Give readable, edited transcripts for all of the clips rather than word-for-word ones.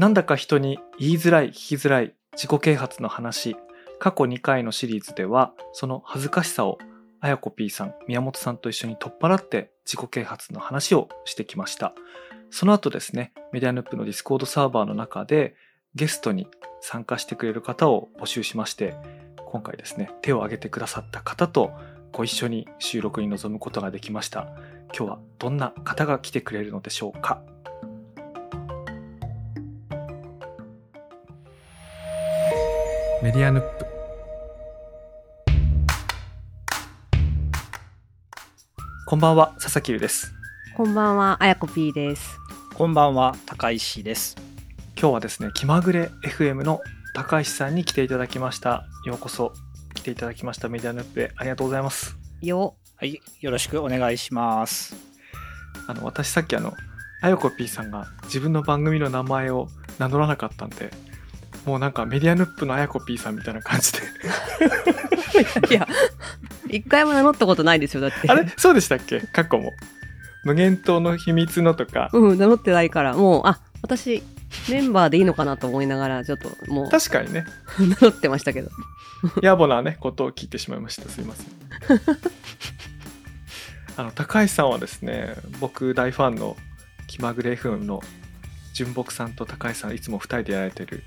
なんだか人に言いづらい、聞きづらい自己啓発の話、過去2回のシリーズではその恥ずかしさをあやこ P さん、宮本さんと一緒に取っ払って自己啓発の話をしてきました。その後ですね、メディアヌップのディスコードサーバーの中でゲストに参加してくれる方を募集しまして、今回ですね、手を挙げてくださった方とご一緒に収録に臨むことができました。今日はどんな方が来てくれるのでしょうか。メディアヌップ。こんばんは、佐々木優です。こんばんは、あやこ P です。こんばんは、高石です。今日はですね、気まぐれ FM の高石さんに来ていただきました。ようこそ来ていただきました。メディアヌップへありがとうございます。はい、よろしくお願いします。私さっきあやこ P さんが自分の番組の名前を名乗らなかったんで、もうなんかメディアヌップのあやこ P さんみたいな感じでいや一回も名乗ったことないですよ。だってあれ、そうでしたっけ。過去も無限島の秘密のとか、名乗ってないから、もう私メンバーでいいのかなと思いながら、ちょっともう確かにね名乗ってましたけど野暮なねことを聞いてしまいました。すいません高橋さんはですね、僕大ファンの気まぐれ FM の純木さんと高橋さん、いつも2人でやられてる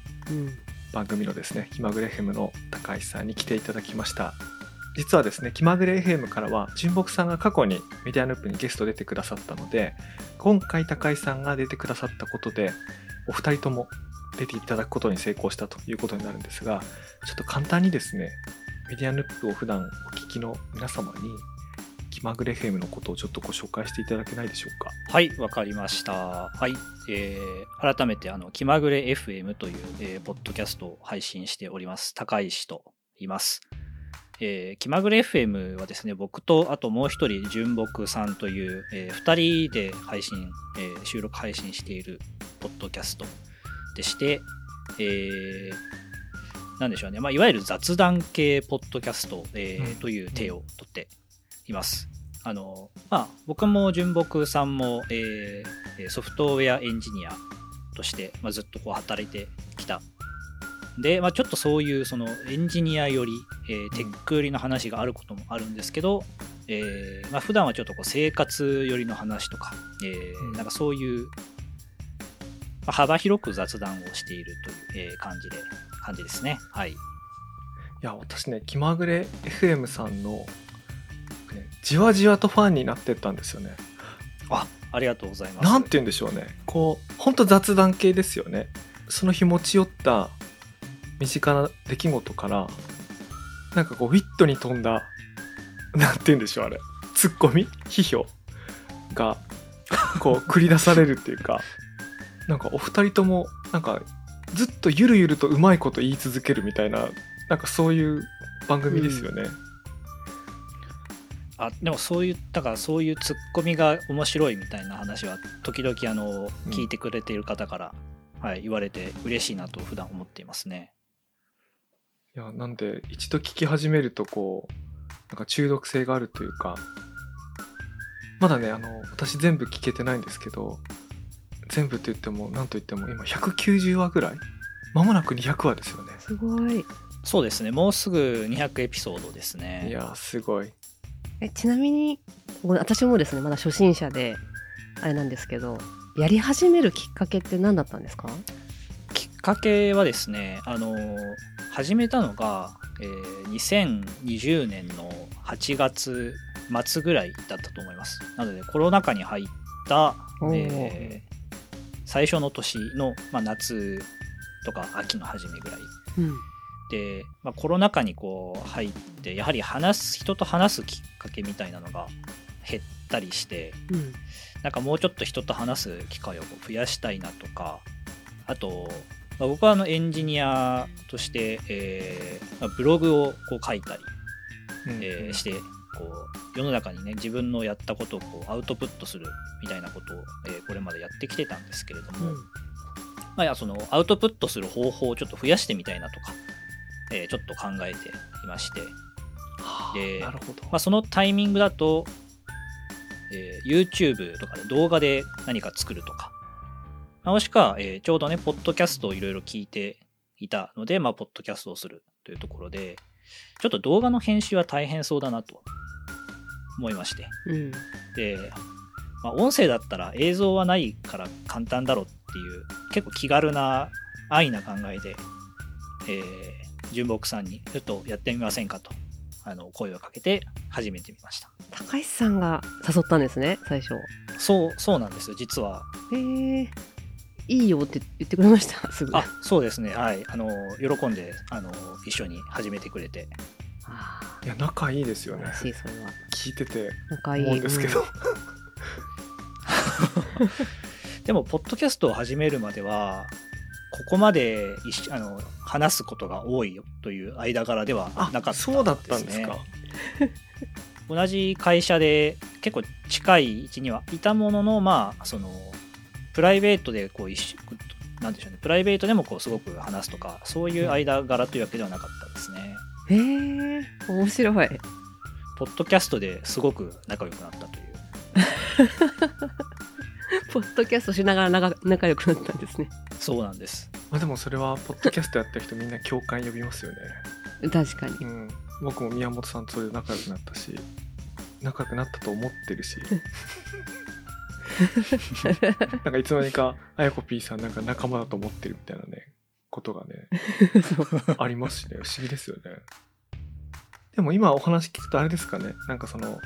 番組のですね、気まぐれ FM の高橋さんに来ていただきました。実はですね、気まぐれ FM からは純木さんが過去にメディアヌップにゲスト出てくださったので、今回高橋さんが出てくださったことでお二人とも出ていただくことに成功したということになるんですが、ちょっと簡単にですね、メディアヌップを普段お聞きの皆様に気まぐれ FM のことをちょっとご紹介していただけないでしょうか。はい、わかりました。はい、改めて気まぐれ FM という、ポッドキャストを配信しております、高石と言います。気まぐれ FM はですね、僕とあともう一人純木さんという、2人で配信、収録配信しているポッドキャストでして、なんでしょうね、いわゆる雑談系ポッドキャスト、という体をとっています。僕も純木さんも、ソフトウェアエンジニアとして、ずっとこう働いてきたで、ちょっとそういうそのエンジニアより、テック寄りの話があることもあるんですけど、普段はちょっとこう生活寄りの話とか、なんかそういう、幅広く雑談をしているという、感じですね。はい。いや、私ね、気まぐれ FM さんの、じわじわとファンになってったんですよね。ありがとうございます。なんて言うんでしょうね。こう本当雑談系ですよね。その日持ち寄った身近な出来事からなんかこうウィットに飛んだ、なんて言うんでしょう、あれツッコミ批評がこう繰り出されるっていうかなんかお二人ともなんかずっとゆるゆるとうまいこと言い続けるみたいな、なんかそういう番組ですよね。でもそういうツッコミが面白いみたいな話は時々聞いてくれている方から、言われて嬉しいなと普段思っていますね。いや、なんで一度聞き始めるとこうなんか中毒性があるというか、まだね私全部聞けてないんですけど、全部と言っても何と言っても今190話ぐらい、まもなく200話ですよね。すごい。そうですね、もうすぐ200エピソードですね。いや、すごい。ちなみに私もですね、まだ初心者であれなんですけど、やり始めるきっかけって何だったんですか？きっかけはですね、始めたのが、2020年の8月末ぐらいだったと思います。なのでコロナ禍に入った、最初の年の、夏とか秋の初めぐらい、でコロナ禍にこう入って、やはり人と話すきっかけみたいなのが減ったりして、なんかもうちょっと人と話す機会を増やしたいなとか、あと、僕はエンジニアとして、ブログをこう書いたり、して、こう世の中にね、自分のやったことをこうアウトプットするみたいなことを、これまでやってきてたんですけれども、そのアウトプットする方法をちょっと増やしてみたいなとか、ちょっと考えていまして、で、なるほど。そのタイミングだと、YouTube とかで動画で何か作るとか、もしくは、ちょうどね、ポッドキャストをいろいろ聞いていたので、まあ、ポッドキャストをするというところで、ちょっと動画の編集は大変そうだなと思いまして。うん、で、まあ、音声だったら映像はないから簡単だろうっていう、結構気軽な安易な考えで、純木さんにちょっとやってみませんかと声をかけて始めてみました。高橋さんが誘ったんですね、最初。そうなんですよ、実は。いいよって言ってくれました、すぐ。あ、そうですね、はい、喜んで一緒に始めてくれて。いや、仲いいですよね。嬉しい、それは。聞いてて思うんですけど。でもポッドキャストを始めるまではここまで話すことが多いよという間柄ではなかったんですね。そうだったんですか。同じ会社で結構近い位置にはいたものの、まあそのプライベートでこうなんでしょうね、プライベートでもこうすごく話すとかそういう間柄というわけではなかったんですね。面白い。ポッドキャストですごく仲良くなったという。ポッドキャストしながら仲良くなったんですね。そうなんです。まあ、でもそれはポッドキャストやった人みんな共感呼びますよね。確かに、うん。僕も宮本さんとそれで仲良くなったし、仲良くなったと思ってるし。なんかいつの間にかあやこ P さんなんか仲間だと思ってるみたいなねことがねありますしね、不思議ですよね。でも今お話聞くとあれですかね、なんかその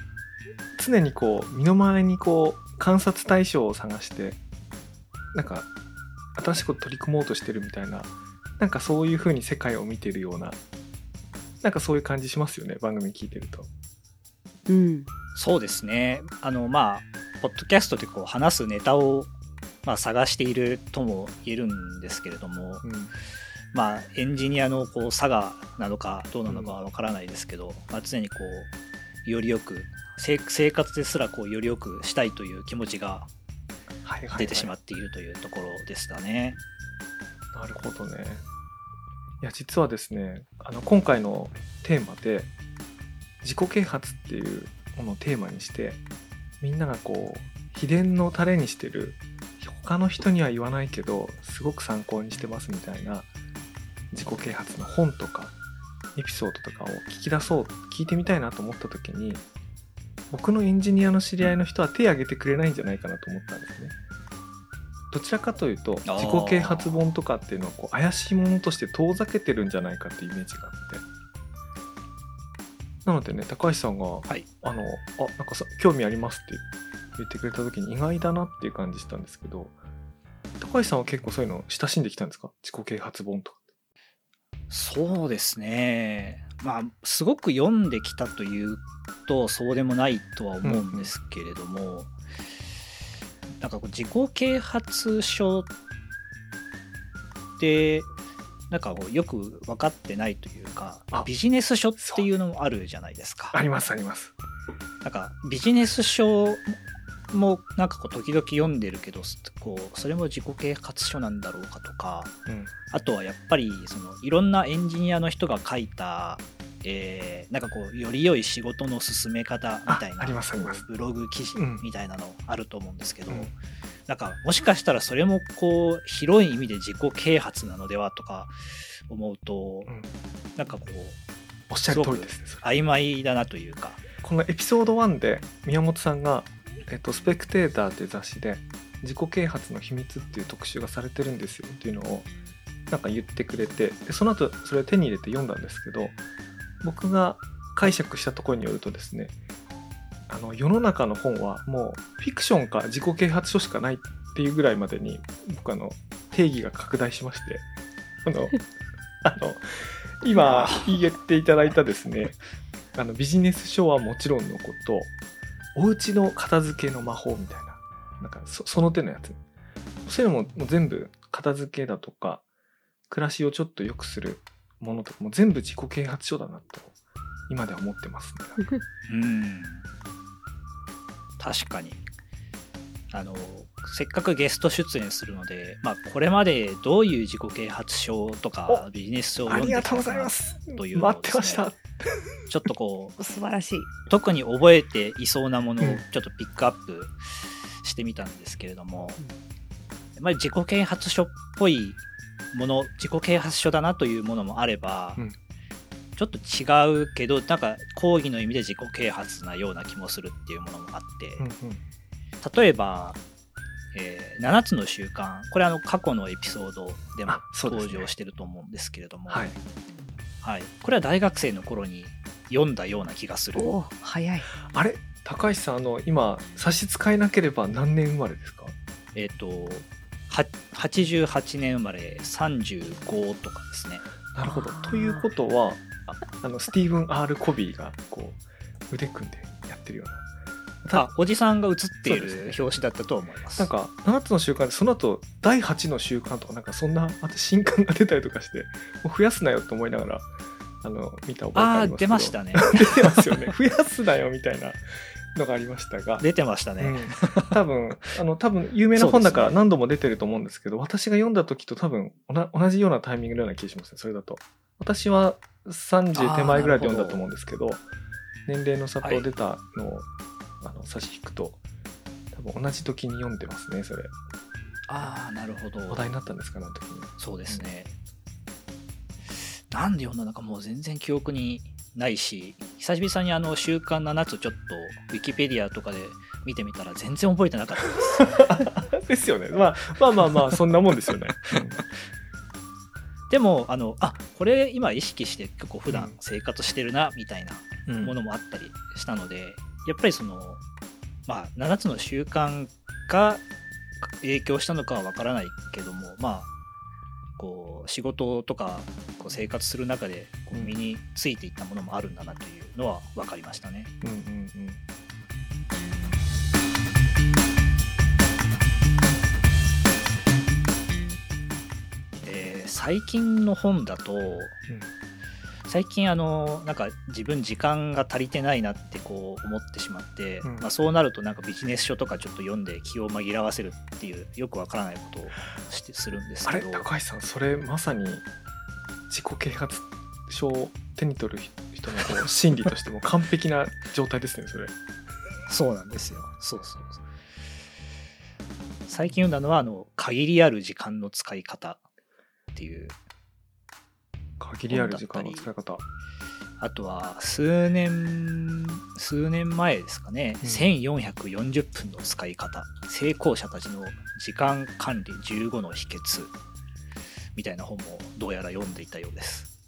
常にこう身の回りにこう観察対象を探してなんか新しいこと取り組もうとしてるみたいな、なんかそういう風に世界を見てるような、なんかそういう感じしますよね、番組聞いてると。うん、そうですね。まあポッドキャストでこう話すネタを、まあ、探しているとも言えるんですけれども、うん、まあ、エンジニアのこう差がなのかどうなのかは分からないですけど、うん、まあ、常にこうよりよく生活ですらこうより良くしたいという気持ちが出てしまっているというところでしたね。はいはいはい、なるほどね。いや、実はですね、今回のテーマで自己啓発っていうものをテーマにして、みんながこう秘伝のタレにしてる、他の人には言わないけどすごく参考にしてますみたいな自己啓発の本とかエピソードとかを聞き出そう、聞いてみたいなと思った時に、僕のエンジニアの知り合いの人は手を挙げてくれないんじゃないかなと思ったんですね。どちらかというと自己啓発本とかっていうのはこう怪しいものとして遠ざけてるんじゃないかっていうイメージがあって、なのでね、高橋さんが、はい、なんかさ興味ありますって言ってくれた時に意外だなっていう感じしたんですけど、高橋さんは結構そういうの親しんできたんですか、自己啓発本とか。そうですね、まあ、すごく読んできたというとそうでもないとは思うんですけれども、うんうん、なんかこう自己啓発書ってなんかこうよく分かってないというか、ビジネス書っていうのもあるじゃないですか。ありますあります。なんかビジネス書もなんかこう時々読んでるけど、こうそれも自己啓発書なんだろうかとか、うん、あとはやっぱりそのいろんなエンジニアの人が書いた、なんかこうより良い仕事の進め方みたいなブログ記事みたいなのあると思うんですけど、うん、なんかもしかしたらそれもこう広い意味で自己啓発なのではとか思うと、うん、なんかこうおっしゃる通りですね。曖昧だなというか、このエピソード1で宮本さんがスペクテーターという雑誌で自己啓発の秘密っていう特集がされてるんですよっていうのをなんか言ってくれて、でその後それを手に入れて読んだんですけど、僕が解釈したところによるとですね、世の中の本はもうフィクションか自己啓発書しかないっていうぐらいまでに僕定義が拡大しまして、今言っていただいたですね、ビジネス書はもちろんのこと、お家の片付けの魔法みたいな、なんかその手のやつ、そういうのも全部片付けだとか暮らしをちょっと良くするものとかも全部自己啓発書だなと今では思ってますね。うん、確かにせっかくゲスト出演するので、まあ、これまでどういう自己啓発書とかビジネス書を読んできたかなというのをですね、待ってました。ちょっとこう素晴らしい、特に覚えていそうなものをちょっとピックアップしてみたんですけれども、うん、まあ、自己啓発書っぽいもの、自己啓発書だなというものもあれば、うん、ちょっと違うけどなんか講義の意味で自己啓発なような気もするっていうものもあって、うんうん、例えば、7つの習慣、これは過去のエピソードでも登場してると思うんですけれども、はいはい、これは大学生の頃に読んだような気がする。お、早い。あれ、高橋さん、今差し支えなければ何年生まれですか？88年生まれ、35とかですね。なるほど。ということはスティーブン・ R ・コビーがこう腕組んでやってるような、おじさんが写っている表紙だったと思います。なんか7つの習慣でその後第8の習慣とかなんかそんなあと新刊が出たりとかしてもう増やすなよと思いながら見た覚えがありますけど。あ、出ましたね。出てますよね。増やすなよみたいなのがありましたが。出てましたね。うん、多分有名な本だから何度も出てると思うんですけど、私が読んだ時と多分同じようなタイミングのような気がしますね。それだと私は30手前ぐらいで読んだと思うんですけど、年齢の差と出たのを、はい、差し引くと多分同じ時に読んでますね。それ、ああ、なるほど。話題になったんですかね、あの時に。そうですね、うん、なんで読んだのかもう全然記憶にないし、久々に週刊7つちょっとウィキペディアとかで見てみたら全然覚えてなかったです。ですよね、まあそんなもんですよね。でもこれ今意識して結構普段生活してるなみたいなものもあったりしたので、うんうん、やっぱり7つの習慣が影響したのかは分からないけども、こう仕事とかこう生活する中でこう身についていったものもあるんだなというのは分かりましたね。うんうんうん。最近の本だと、最近なんか自分時間が足りてないなってこう思ってしまって、うん、そうなるとなんかビジネス書とかちょっと読んで気を紛らわせるっていうよくわからないことをするんですけど。あれ、高橋さん、それまさに自己啓発書を手に取る人のこう心理としても完璧な状態ですね、それ。そうなんですよ。そう最近読んだのは限りある時間の使い方っていう、限りある時間の使い方。あとは数年前ですかね、うん、1440分の使い方、成功者たちの時間管理15の秘訣みたいな本もどうやら読んでいたようです。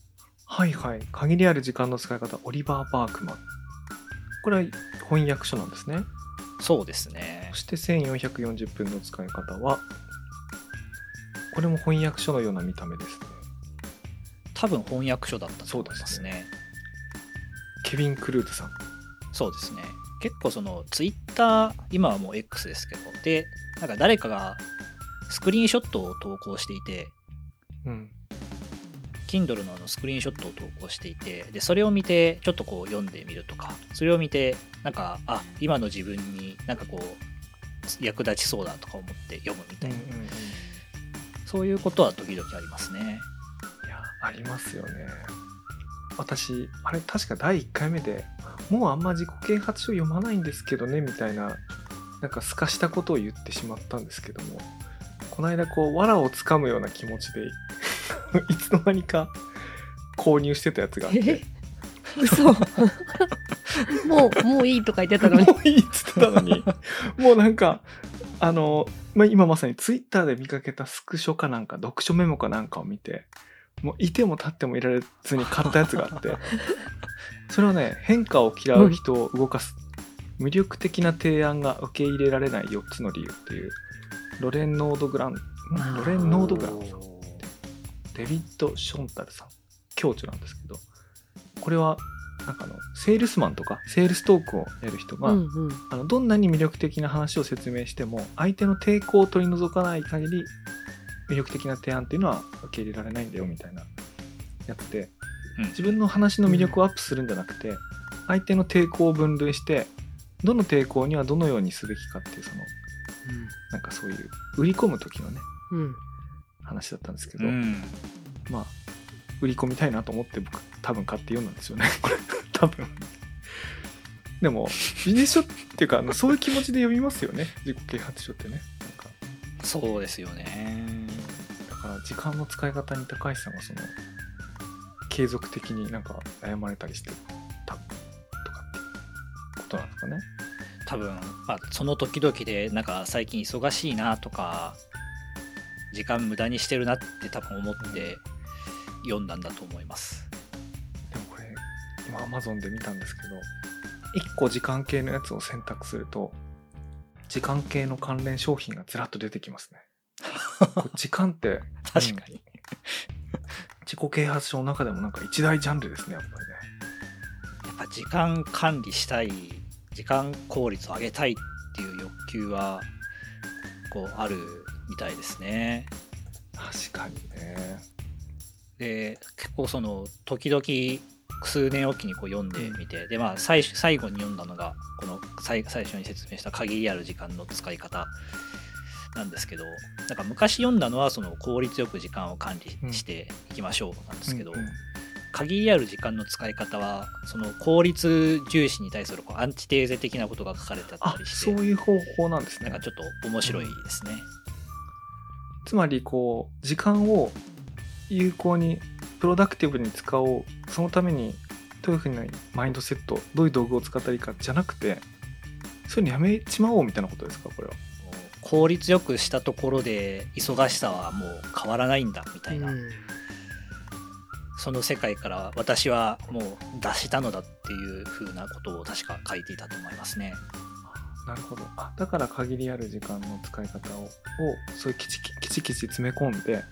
はいはい。限りある時間の使い方、オリバー・バークマン、これは翻訳書なんですね。そうですね。そして1440分の使い方はこれも翻訳書のような見た目ですね。多分翻訳書だったと思いますね。ケビン・クルートさん。そうですね。結構ツイッター、今はもう X ですけど、でなんか誰かがスクリーンショットを投稿していて、うん、Kindle のスクリーンショットを投稿していて、でそれを見てちょっとこう読んでみるとか、それを見てなんか今の自分になんかこう役立ちそうだとか思って読むみたいな、うんうんうん、そういうことは時々ありますね。ありますよね。私あれ確か第1回目でもうあんま自己啓発書読まないんですけどねみたいな、なんかすかしたことを言ってしまったんですけども、この間こう藁をつかむような気持ちでいつの間にか購入してたやつがあって、嘘。もういいとか言ってたのにもういいっつってたのにもうなんか今まさにツイッターで見かけたスクショかなんか読書メモかなんかを見て、もういても立ってもいられずに買ったやつがあって、それはね、変化を嫌う人を動かす、うん、無力的な提案が受け入れられない4つの理由っていうロレン・ノードグランさん、デビッド・ションタルさん、教授なんですけど、これはなんかセールスマンとかセールストークをやる人が、うんうん、どんなに魅力的な話を説明しても相手の抵抗を取り除かない限り魅力的な提案っていうのは受け入れられないんだよみたいなやつで、自分の話の魅力をアップするんじゃなくて、相手の抵抗を分類してどの抵抗にはどのようにすべきかっていう、なんかそういう売り込む時のね、話だったんですけど、売り込みたいなと思って僕多分買って読んだんですよね、これ。多分でもビジネス書っていうかそういう気持ちで読みますよね、自己啓発書ってね。そうですよね。だから時間の使い方に高橋さんがその継続的になんか悩まれたりしてたとかってことなんですかね。多分、まあ、その時々でなんか最近忙しいなとか時間無駄にしてるなって多分思って読んだんだと思います。でもこれ今 Amazon で見たんですけど、1個時間系のやつを選択すると時間系の関連商品がずらっと出てきますね。時間って確かに、うん、自己啓発書の中でもなんか一大ジャンルですね、やっぱりね。やっぱ時間管理したい、時間効率を上げたいっていう欲求はこうあるみたいですね。確かにね。で結構その時々数年おきにこう読んでみて、でまあ 最後に読んだのがこの 最初に説明した限りある時間の使い方なんですけど、なんか昔読んだのはその効率よく時間を管理していきましょうなんですけど、うんうんうん、限りある時間の使い方はその効率重視に対するこうアンチテーゼ的なことが書かれてあったりして、そういう方法なんですね。なんかちょっと面白いですね、うん、つまりこう時間を有効にプロダクティブに使おう、そのためにどういうふうなマインドセット、どういう道具を使ったりかじゃなくて、そういうのやめちまおうみたいなことですか、これは。効率よくしたところで忙しさはもう変わらないんだみたいな、うん、その世界から私はもう脱したのだっていうふうなことを確か書いていたと思いますね。なるほど。あ、だから限りある時間の使い方をそういうきちきち詰め込んで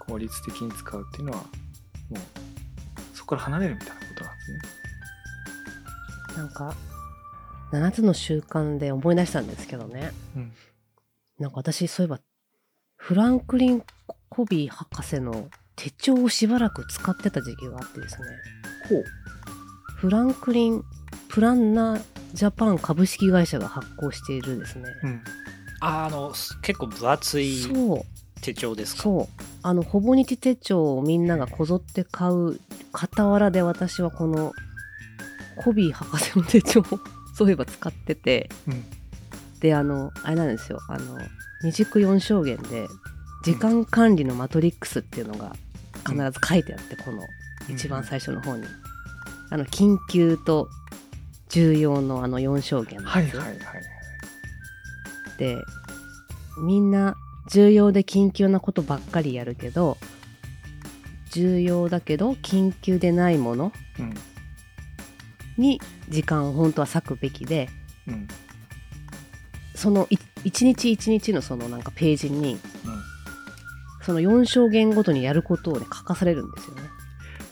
効率的に使うっていうのはもうそこから離れるみたいなことなんですね。なんか7つの習慣で思い出したんですけどね、うん、なんか私そういえばフランクリン・コビー博士の手帳をしばらく使ってた時期があってですね。ほう。フランクリン・プランナージャパン株式会社が発行しているですね、うん、結構分厚い手帳ですか。そう、ほぼ日手帳をみんながこぞって買う傍らで、私はこのコビー博士の手帳をそういえば使ってて、うん、であれなんですよ、二軸四象限で時間管理のマトリックスっていうのが必ず書いてあって、この一番最初の方に、うん、緊急と重要の4象限なんですよ、はいはいはい、でみんな重要で緊急なことばっかりやるけど、重要だけど緊急でないものに時間を本当は割くべきで、うん、その一日一日のそのなんかページに、うん、その4象限ごとにやることをね書かされるんですよね。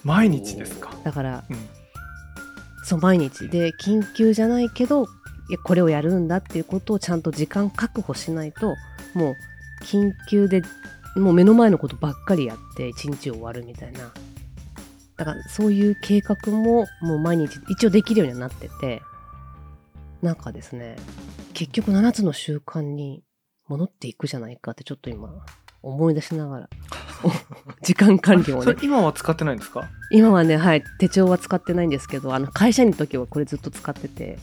毎日ですか。だから、うん、そう毎日で緊急じゃないけどいやこれをやるんだっていうことをちゃんと時間確保しないと、もう緊急でもう目の前のことばっかりやって一日終わるみたいな。だからそういう計画ももう毎日一応できるようにはなってて、なんかですね、結局7つの習慣に戻っていくじゃないかってちょっと今思い出しながら時間管理をね。それ今は使ってないんですか。今はね、はい、手帳は使ってないんですけど、会社員の時はこれずっと使ってて、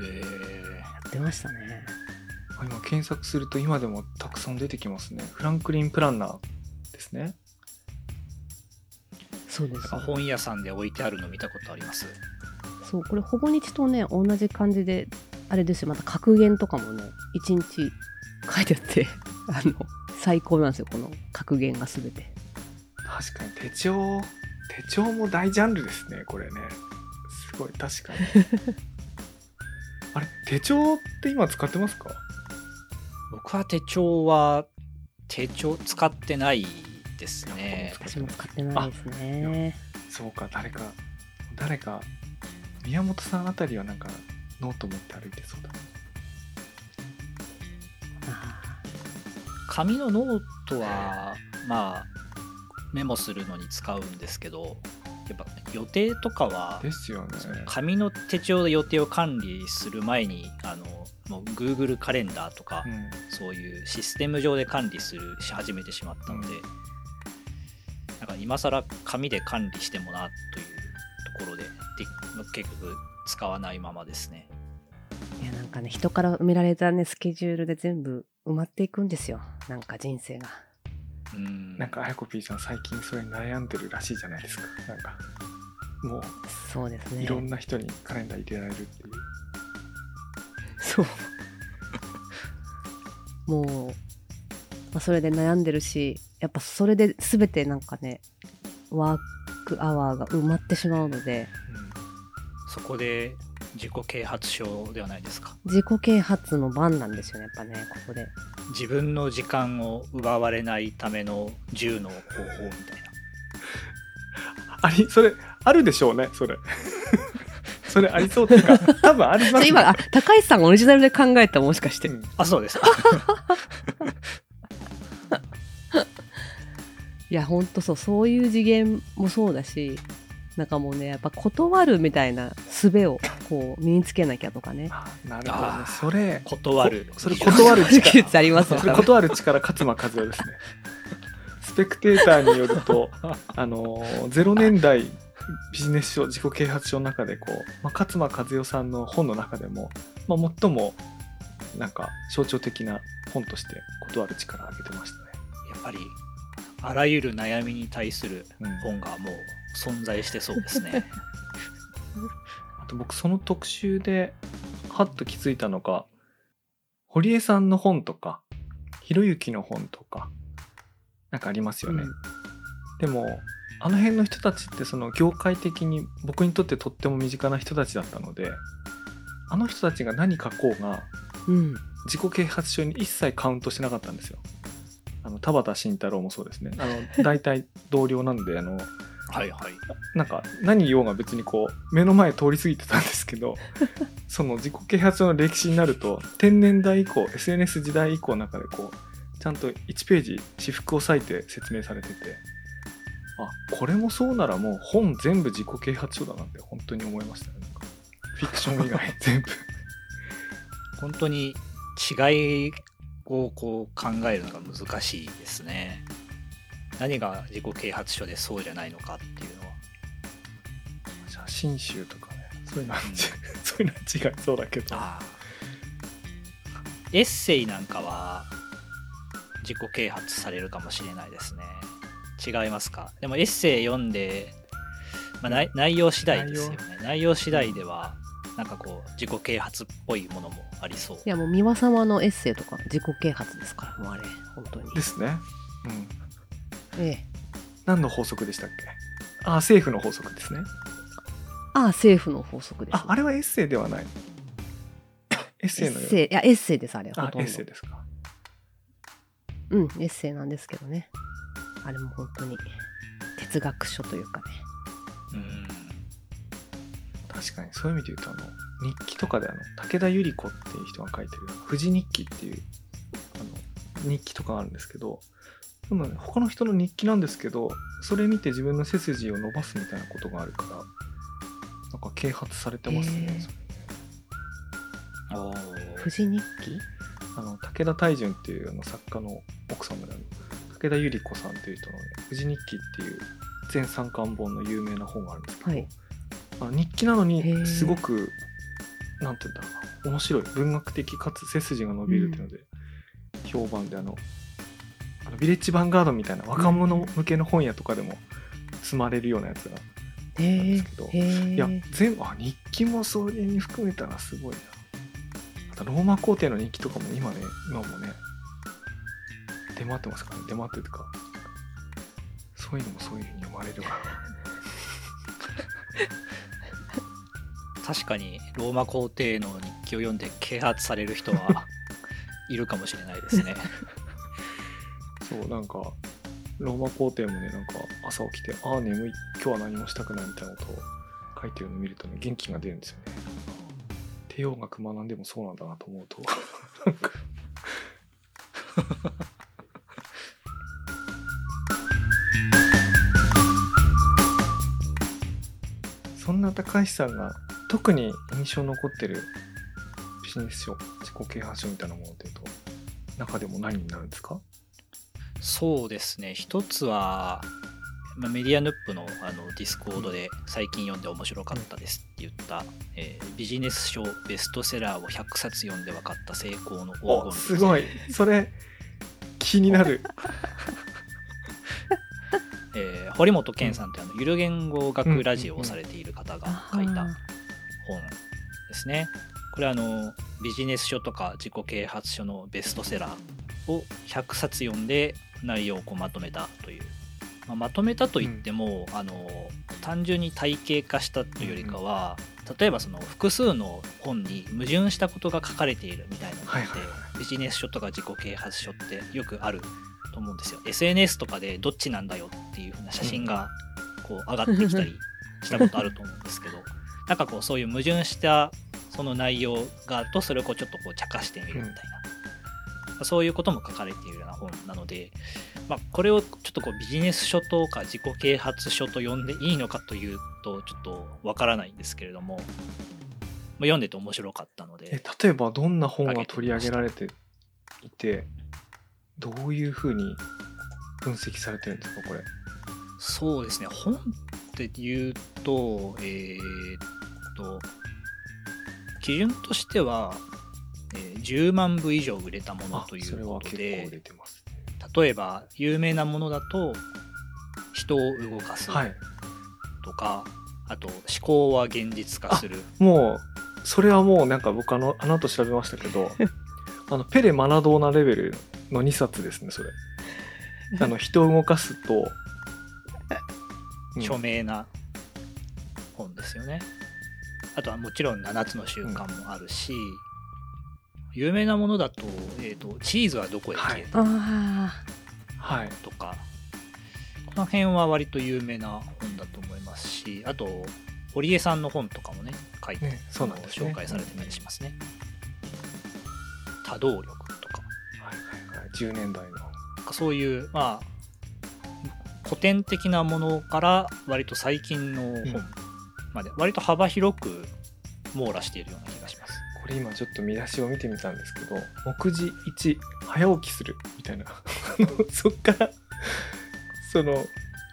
やってましたね。今検索すると今でもたくさん出てきますね。フランクリンプランナーですね。そうです。本屋さんで置いてあるの見たことあります。そう、これほぼ日とね同じ感じであれですよ、また格言とかもね1日書いてあって最高なんですよ、この格言が全て。確かに手帳も大ジャンルですね、これね。すごい、確かにあれ、手帳って今使ってますか。僕は手帳使ってないですね。私も使ってないですね。そうか、誰か宮本さんあたりはなんかノート持って歩いてそうだね。紙のノートはまあメモするのに使うんですけど、やっぱ予定とかはですよね。紙の手帳で予定を管理する前にもう Google カレンダーとか、うん、そういうシステム上で管理し始めてしまったので、うん、なんか今更紙で管理してもなというところで結局使わないままですね。いや、なんかね、人から埋められたねスケジュールで全部埋まっていくんですよ、なんか人生が。なんかあやこ P さん最近それに悩んでるらしいじゃないですか。なんかもうそうですね、いろんな人にカレンダー入れられるっていう。そうもう、それで悩んでるし、やっぱそれで全てなんかねワークアワーが埋まってしまうので、そこで自己啓発症ではないですか。自己啓発の番なんですよね、やっぱね、ここで自分の時間を奪われないための10の方法みたいなあれ、それあるでしょうね、それそれありそうっていうか多分あります、ね、今高橋さんがオリジナルで考えた、もしかして、あ、そうですいやほんとそう、そういう次元もそうだし、なんかもうね、やっぱ断るみたいな術をこう身につけなきゃとかね。なるほどね、それ断る、それ断る力ありますよ。それ断る力、勝間和代ですね。スペクテーターによると0年代ビジネス書自己啓発書の中でこう、勝間和代さんの本の中でも、最もなんか象徴的な本として断る力を挙げてましたね。やっぱりあらゆる悩みに対する本がもう存在してそうですねあと僕その特集でハッと気づいたのが、堀江さんの本とかひろゆきの本とかなんかありますよね、でもあの辺の人たちってその業界的に僕にとってとっても身近な人たちだったので、あの人たちが何書こうが自己啓発書に一切カウントしてなかったんですよ。田畑慎太郎もそうですね、大体同僚なんではいはい、なんか何言おうが別にこう目の前通り過ぎてたんですけどその自己啓発の歴史になると、天然代以降 SNS 時代以降の中でこうちゃんと1ページ私服を割いて説明されてて、あ、これもそうならもう本全部自己啓発書だなって本当に思いましたね。なんかフィクション以外全部本当に違いをこう考えるのが難しいですね。何が自己啓発書でそうじゃないのかっていうのは、写真集とかね、そういうのはそういうのは違いそうだけど、エッセイなんかは自己啓発されるかもしれないですね。違いますか。でもエッセイ読んで、内容次第ですよね。内容次第ではなんかこう自己啓発っぽいものもありそう。いやもう三輪様のエッセイとか自己啓発ですから、もうあれ本当にですね、ええ、何の法則でしたっけ。政府の法則ですね。政府の法則です、ね、あれはエッセイではないエッセイのよう、いやエッセイです、あれはほとんどエッセイですか。エッセイなんですけどね、あれも本当に哲学書というかね。確かにそういう意味で言うと、日記とかで武田百合子っていう人が書いてる富士日記っていう日記とかがあるんですけど、でも他の人の日記なんですけど、それ見て自分の背筋を伸ばすみたいなことがあるから、なんか啓発されてますね。富士日記、武田泰淳っていう作家の奥様である武田百合子さんっていう人の、富士日記っていう全3巻本の有名な本があるんですけど、日記なのにすごくなんていうんだろうな、面白い、文学的かつ背筋が伸びるっていうので、評判で、ヴィレッジヴァンガードみたいな若者向けの本屋とかでも積まれるようなやつがあるんですけど、いや全部日記もそれに含めたらすごいな。あとローマ皇帝の日記とかも今もね出回ってますからね。出回ってるとかそういうのもそういう風に読まれるから確かにローマ皇帝の日記を読んで啓発される人はいるかもしれないですねそう、なんかローマ皇帝もね、なんか朝起きて眠い、今日は何もしたくないみたいなことを書いてるのを見るとね、元気が出るんですよね。帝王学学んでもそうなんだなと思うとなんかそんな高橋さんが特に印象残ってるビジネス書、自己啓発書みたいなものっていうと、中でも何になるんですか。そうですね、一つは、メディアヌップ の, ディスコードで最近読んで面白かったですって言った、ビジネス書ベストセラーを100冊読んで分かった成功の黄金すごいそれ気になる堀本健さんというゆる言語学ラジオをされている方が書いた本ですね。これはビジネス書とか自己啓発書のベストセラーを100冊読んで内容をこうまとめたという、まあ、まとめたといっても、単純に体系化したというよりかは、例えばその複数の本に矛盾したことが書かれているみたいなので、はいはい、ビジネス書とか自己啓発書ってよくあると思うんですよ。 SNS とかでどっちなんだよっていう風な写真がこう上がってきたりしたことあると思うんですけどなんかこうそういう矛盾したその内容があるとそれをこうちょっとこう茶化してみるみたいな、そういうことも書かれているような本なので、まあ、これをちょっとこうビジネス書とか自己啓発書と呼んでいいのかというとちょっとわからないんですけれども、まあ、読んでて面白かったので。例えばどんな本が取り上げられていてどういうふうに分析されてるんですかこれ。そうですね、本っていうと、基準としては、10万部以上売れたものということで、それは結構売れてますね。例えば有名なものだと人を動かすとか、はい、あと思考は現実化する。もうそれはもうなんか僕あの後調べましたけどペレマラドーナレベルの2冊ですねそれ。人を動かすと著名な本ですよね。あとはもちろん7つの習慣もあるし、有名なものだと、チーズはどこへ消えた、はい、とか、この辺は割と有名な本だと思いますし、あと堀江さんの本とかもね書いて、ね、そうなんですね、紹介されてたりしますね、多動力とか、はいはいはい、10年代のそういう、まあ、古典的なものから割と最近の本まで、割と幅広く網羅しているような気がします。これ今ちょっと見出しを見てみたんですけど、目次1早起きするみたいなそっからその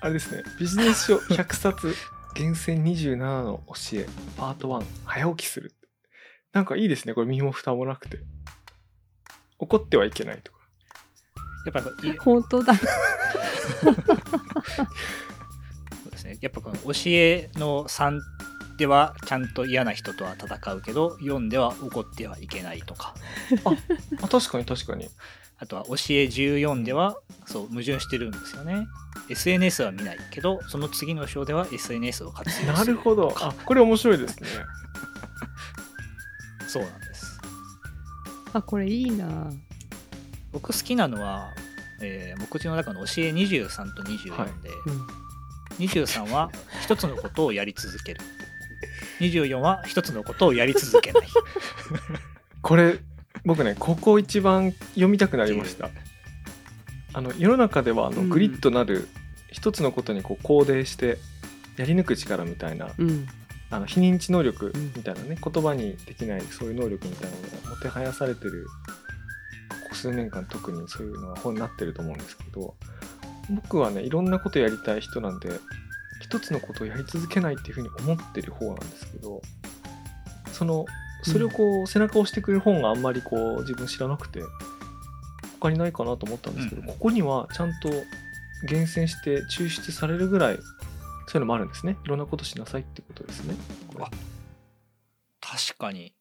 あれですね、ビジネス書100冊厳選27の教えパート1早起きする、なんかいいですねこれ。身も蓋もなくて怒ってはいけないとか、やっぱり本当だそうですね、やっぱこの教えの3ではちゃんと嫌な人とは戦うけど4では怒ってはいけないとかあ確かに確かに。あとは教え14ではそう矛盾してるんですよね。 SNS は見ないけどその次の章では SNS を活用するとか。なるほど、あこれ面白いですねそうなんです。あこれいいな。僕好きなのは、目次の中の教え23と24で、はいうん、23は一つのことをやり続ける24は一つのことをやり続けないこれ僕ねここ一番読みたくなりました。世の中ではグリッとなる一つのことにこう肯定してやり抜く力みたいな、うん、非認知能力みたいなね、言葉にできないそういう能力みたいなのがもてはやされてる、ここ数年間特にそういうのが本になってると思うんですけど、僕はねいろんなことやりたい人なんで一つのことをやり続けないっていうふうに思ってる方なんですけど、それをこう背中を押してくれる本があんまりこう自分知らなくて他にないかなと思ったんですけど、ここにはちゃんと厳選して抽出されるぐらいそういうのもあるんですね。いろんなことしなさいってことですねこれ。あ確かに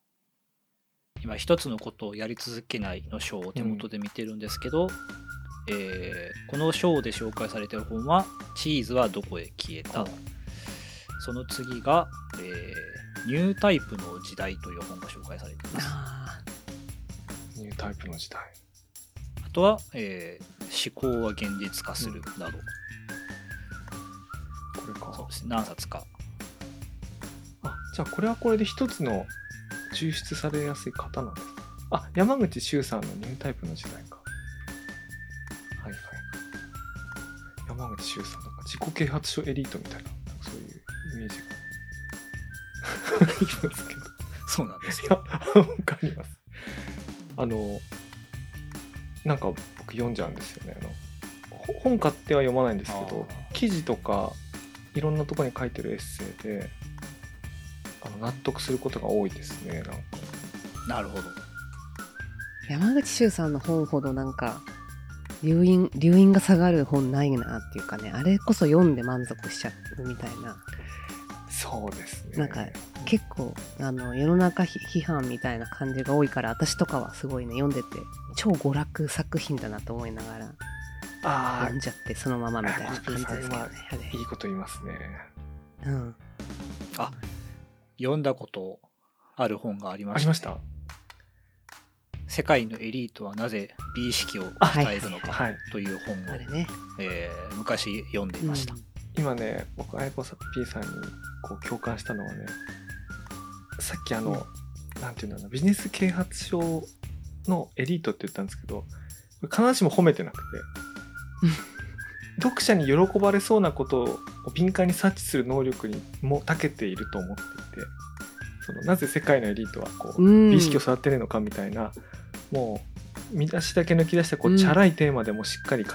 今一つのことをやり続けないの章を手元で見てるんですけど、この章で紹介されている本はチーズはどこへ消えた、その次が、ニュータイプの時代という本が紹介されています。ニュータイプの時代、あとは、思考は現実化するなど、これかそうですね、何冊か。あじゃあこれはこれで一つの抽出されやすい方なんです。あ山口周さんのニュータイプの時代か。山口周さんなんか自己啓発書エリートみたいなそういうイメージがありますけどそうなんですよ分かります。なんか僕読んじゃうんですよね、本買っては読まないんですけど、記事とかいろんなところに書いてるエッセイで納得することが多いですね。なんかなるほど、山口周さんの本ほどなんか留飲が下がる本ないなっていうかね、あれこそ読んで満足しちゃうみたいな。そうですね、なんか結構世の中批判みたいな感じが多いから、私とかはすごいね読んでて超娯楽作品だなと思いながら読んじゃってそのままみたいな感じですけどね。いいこと言いますね。うん。あ、読んだことある本がありました、ね。ありました。世界のエリートはなぜ美意識を伝えるのかという本を、はいはいはい、昔読んでいました。うん、今ね、僕アイコサピーさんにこう共感したのはね、さっきなんていうんだろうな、ビジネス啓発書のエリートって言ったんですけど、必ずしも褒めてなくて読者に喜ばれそうなことを敏感に察知する能力にも長けていると思っていて、なぜ世界のエリートはこう美意識を育てるのかみたいな、もう見出しだけ抜き出してこうチャラいテーマでもしっかり書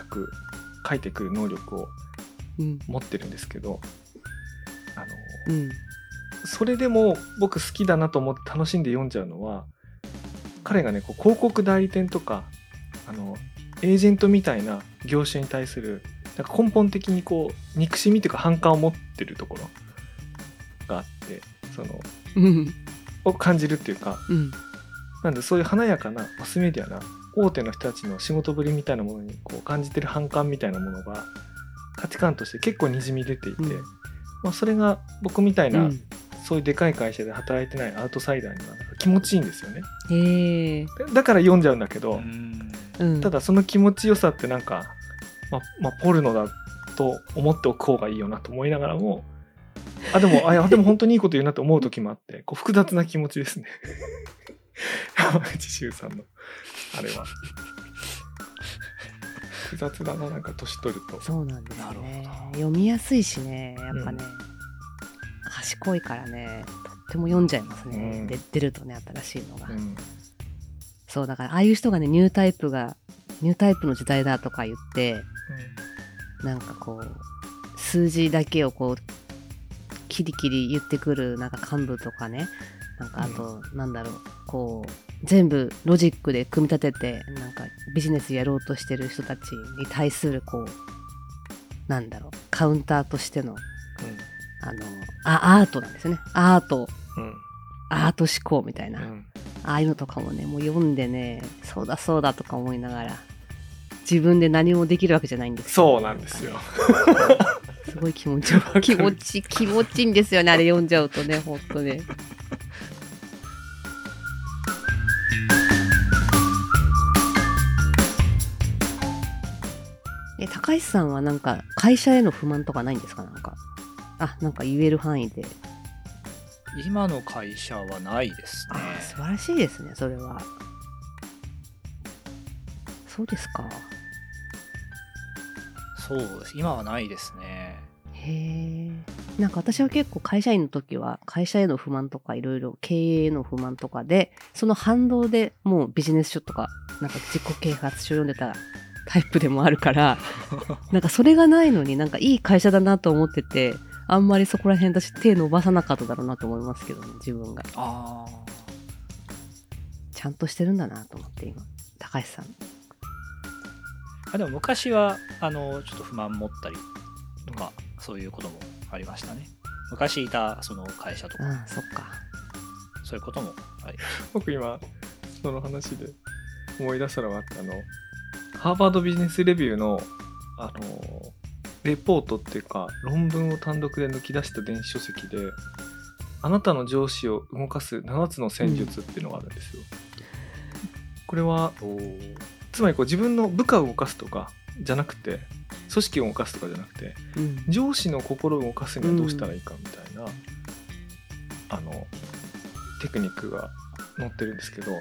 いてくる能力を持ってるんですけど、それでも僕好きだなと思って楽しんで読んじゃうのは、彼がねこう広告代理店とかエージェントみたいな業種に対するなんか根本的にこう憎しみというか反感を持ってるところがあって、を感じるっていうか、なんでそういう華やかなマスメディアな大手の人たちの仕事ぶりみたいなものにこう感じてる反感みたいなものが価値観として結構にじみ出ていて、それが僕みたいな、そういうでかい会社で働いてないアウトサイダーにはなんか気持ちいいんですよね。だから読んじゃうんだけど、ただその気持ちよさってなんか、ポルノだと思っておく方がいいよなと思いながらも、でも本当にいいこと言うなと思う時もあって、こう複雑な気持ちですね。山口周さんのあれは複雑だな、なんか年取ると。そうなんですね。読みやすいしね、やっぱね。賢いからね、とっても読んじゃいますね、出るとね、新しいのが、そうだからああいう人がねニュータイプの時代だとか言って、なんかこう数字だけをこうキリキリ言ってくるなんか幹部とかね、なんかあと、なんだろう、こう全部ロジックで組み立ててなんかビジネスやろうとしてる人たちに対するこうなんだろうカウンターとしての、アートなんですよね。アート思考みたいな、ああいうのとかもねもう読んでね、そうだとか思いながら、自分で何もできるわけじゃないんですよ。そうなんですよ。すごい気持ちいいんですよね、あれ読んじゃうとね、本当ね。高橋さんはなんか会社への不満とかないんですか？なんか言える範囲で。今の会社はないですね。素晴らしいですね、それは。そうですか。そうです、今はないですね。へえ。なんか私は結構会社員の時は会社への不満とかいろいろ経営への不満とかで、その反動でもうビジネス書とかなんか自己啓発書読んでたタイプでもあるからなんかそれがないのになんかいい会社だなと思ってて、あんまりそこら辺私手伸ばさなかっただろうなと思いますけどね、自分が。ちゃんとしてるんだなと思って今高橋さん。でも昔はちょっと不満持ったりとか、そういうこともありましたね、昔いたその会社とか。そっか、そういうこともありました。僕今その話で思い出したのはハーバードビジネスレビューの、レポートっていうか論文を単独で抜き出した電子書籍で、あなたの上司を動かす7つの戦術っていうのがあるんですよ。これはつまりこう自分の部下を動かすとかじゃなくて、組織を動かすとかじゃなくて、上司の心を動かすにはどうしたらいいかみたいな、テクニックが載ってるんですけど、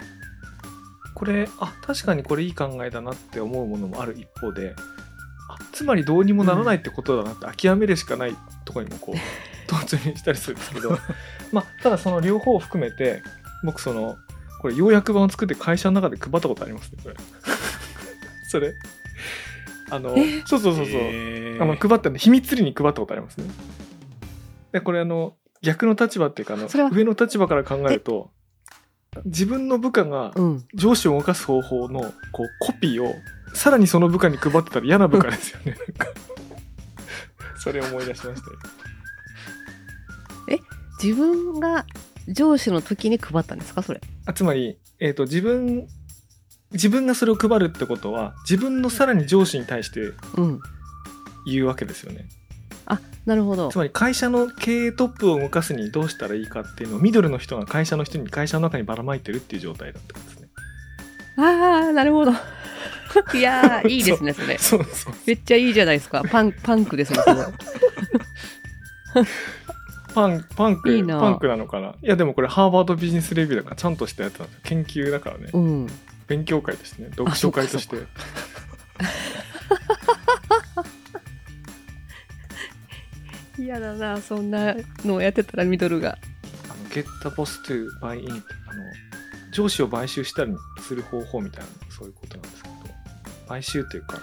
これ確かにこれいい考えだなって思うものもある一方で、つまりどうにもならないってことだなって諦めるしかないところにもこう突入したりするんですけどただその両方を含めて、僕これ要約版を作って会社の中で配ったことありますね、これそれ配ったの秘密裏に配ったことありますね。でこれ逆の立場っていうか上の立場から考えると自分の部下が上司を動かす方法のこうコピーをさらにその部下に配ってたら嫌な部下ですよね、うん、なんかそれを思い出しました。自分が上司の時に配ったんですかそれ。つまり、自分がそれを配るってことは自分のさらに上司に対して言うわけですよね、うん、あ、なるほど。つまり会社の経営トップを動かすにどうしたらいいかっていうのをミドルの人が会社の人に会社の中にばらまいてるっていう状態だったんですね。ああ、なるほど。いやいいですねそれ。そうそうそう、めっちゃいいじゃないですか。パンクですねそれ。パンクなのかな。いやでもこれハーバードビジネスレビューだからちゃんとしたやつなんですよ。研究だからね、うん、勉強会ですね、読書会として。嫌だなそんなのをやってたらミドルがゲッタボストゥバイインって上司を買収したりする方法みたいなそういうことなんですけど、買収というか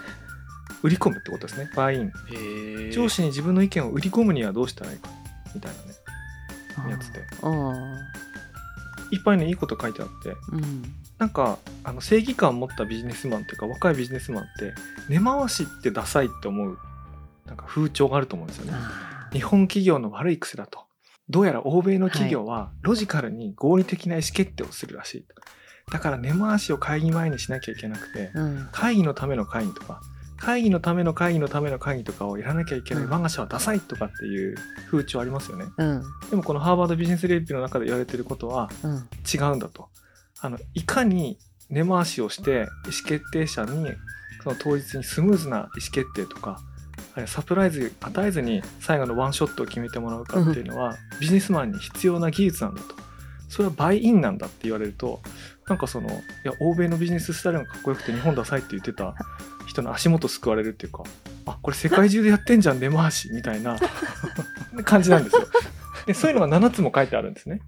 売り込むってことですね。バイイン、上司に自分の意見を売り込むにはどうしたらいいかみたいなねやつで、いっぱいねいいこと書いてあって、うん、なんか正義感を持ったビジネスマンっていうか若いビジネスマンって根回しってダサいって思うなんか風潮があると思うんですよね。日本企業の悪い癖だと。どうやら欧米の企業はロジカルに合理的な意思決定をするらしい、はい、だから根回しを会議前にしなきゃいけなくて、うん、会議のための会議とか会議のための会議のための会議とかをやらなきゃいけない、我が社はダサいとかっていう風潮ありますよね、うん、でもこのハーバードビジネスレビューの中で言われてることは違うんだと、いかに根回しをして意思決定者にその当日にスムーズな意思決定とかサプライズ与えずに最後のワンショットを決めてもらうかっていうのはビジネスマンに必要な技術なんだと、それはバイインなんだって言われるとなんかいや欧米のビジネススタイルがかっこよくて日本ダサいって言ってた人の足元救われるっていうか、あこれ世界中でやってんじゃん根回しみたいな感じなんですよ。でそういうのが7つも書いてあるんですね。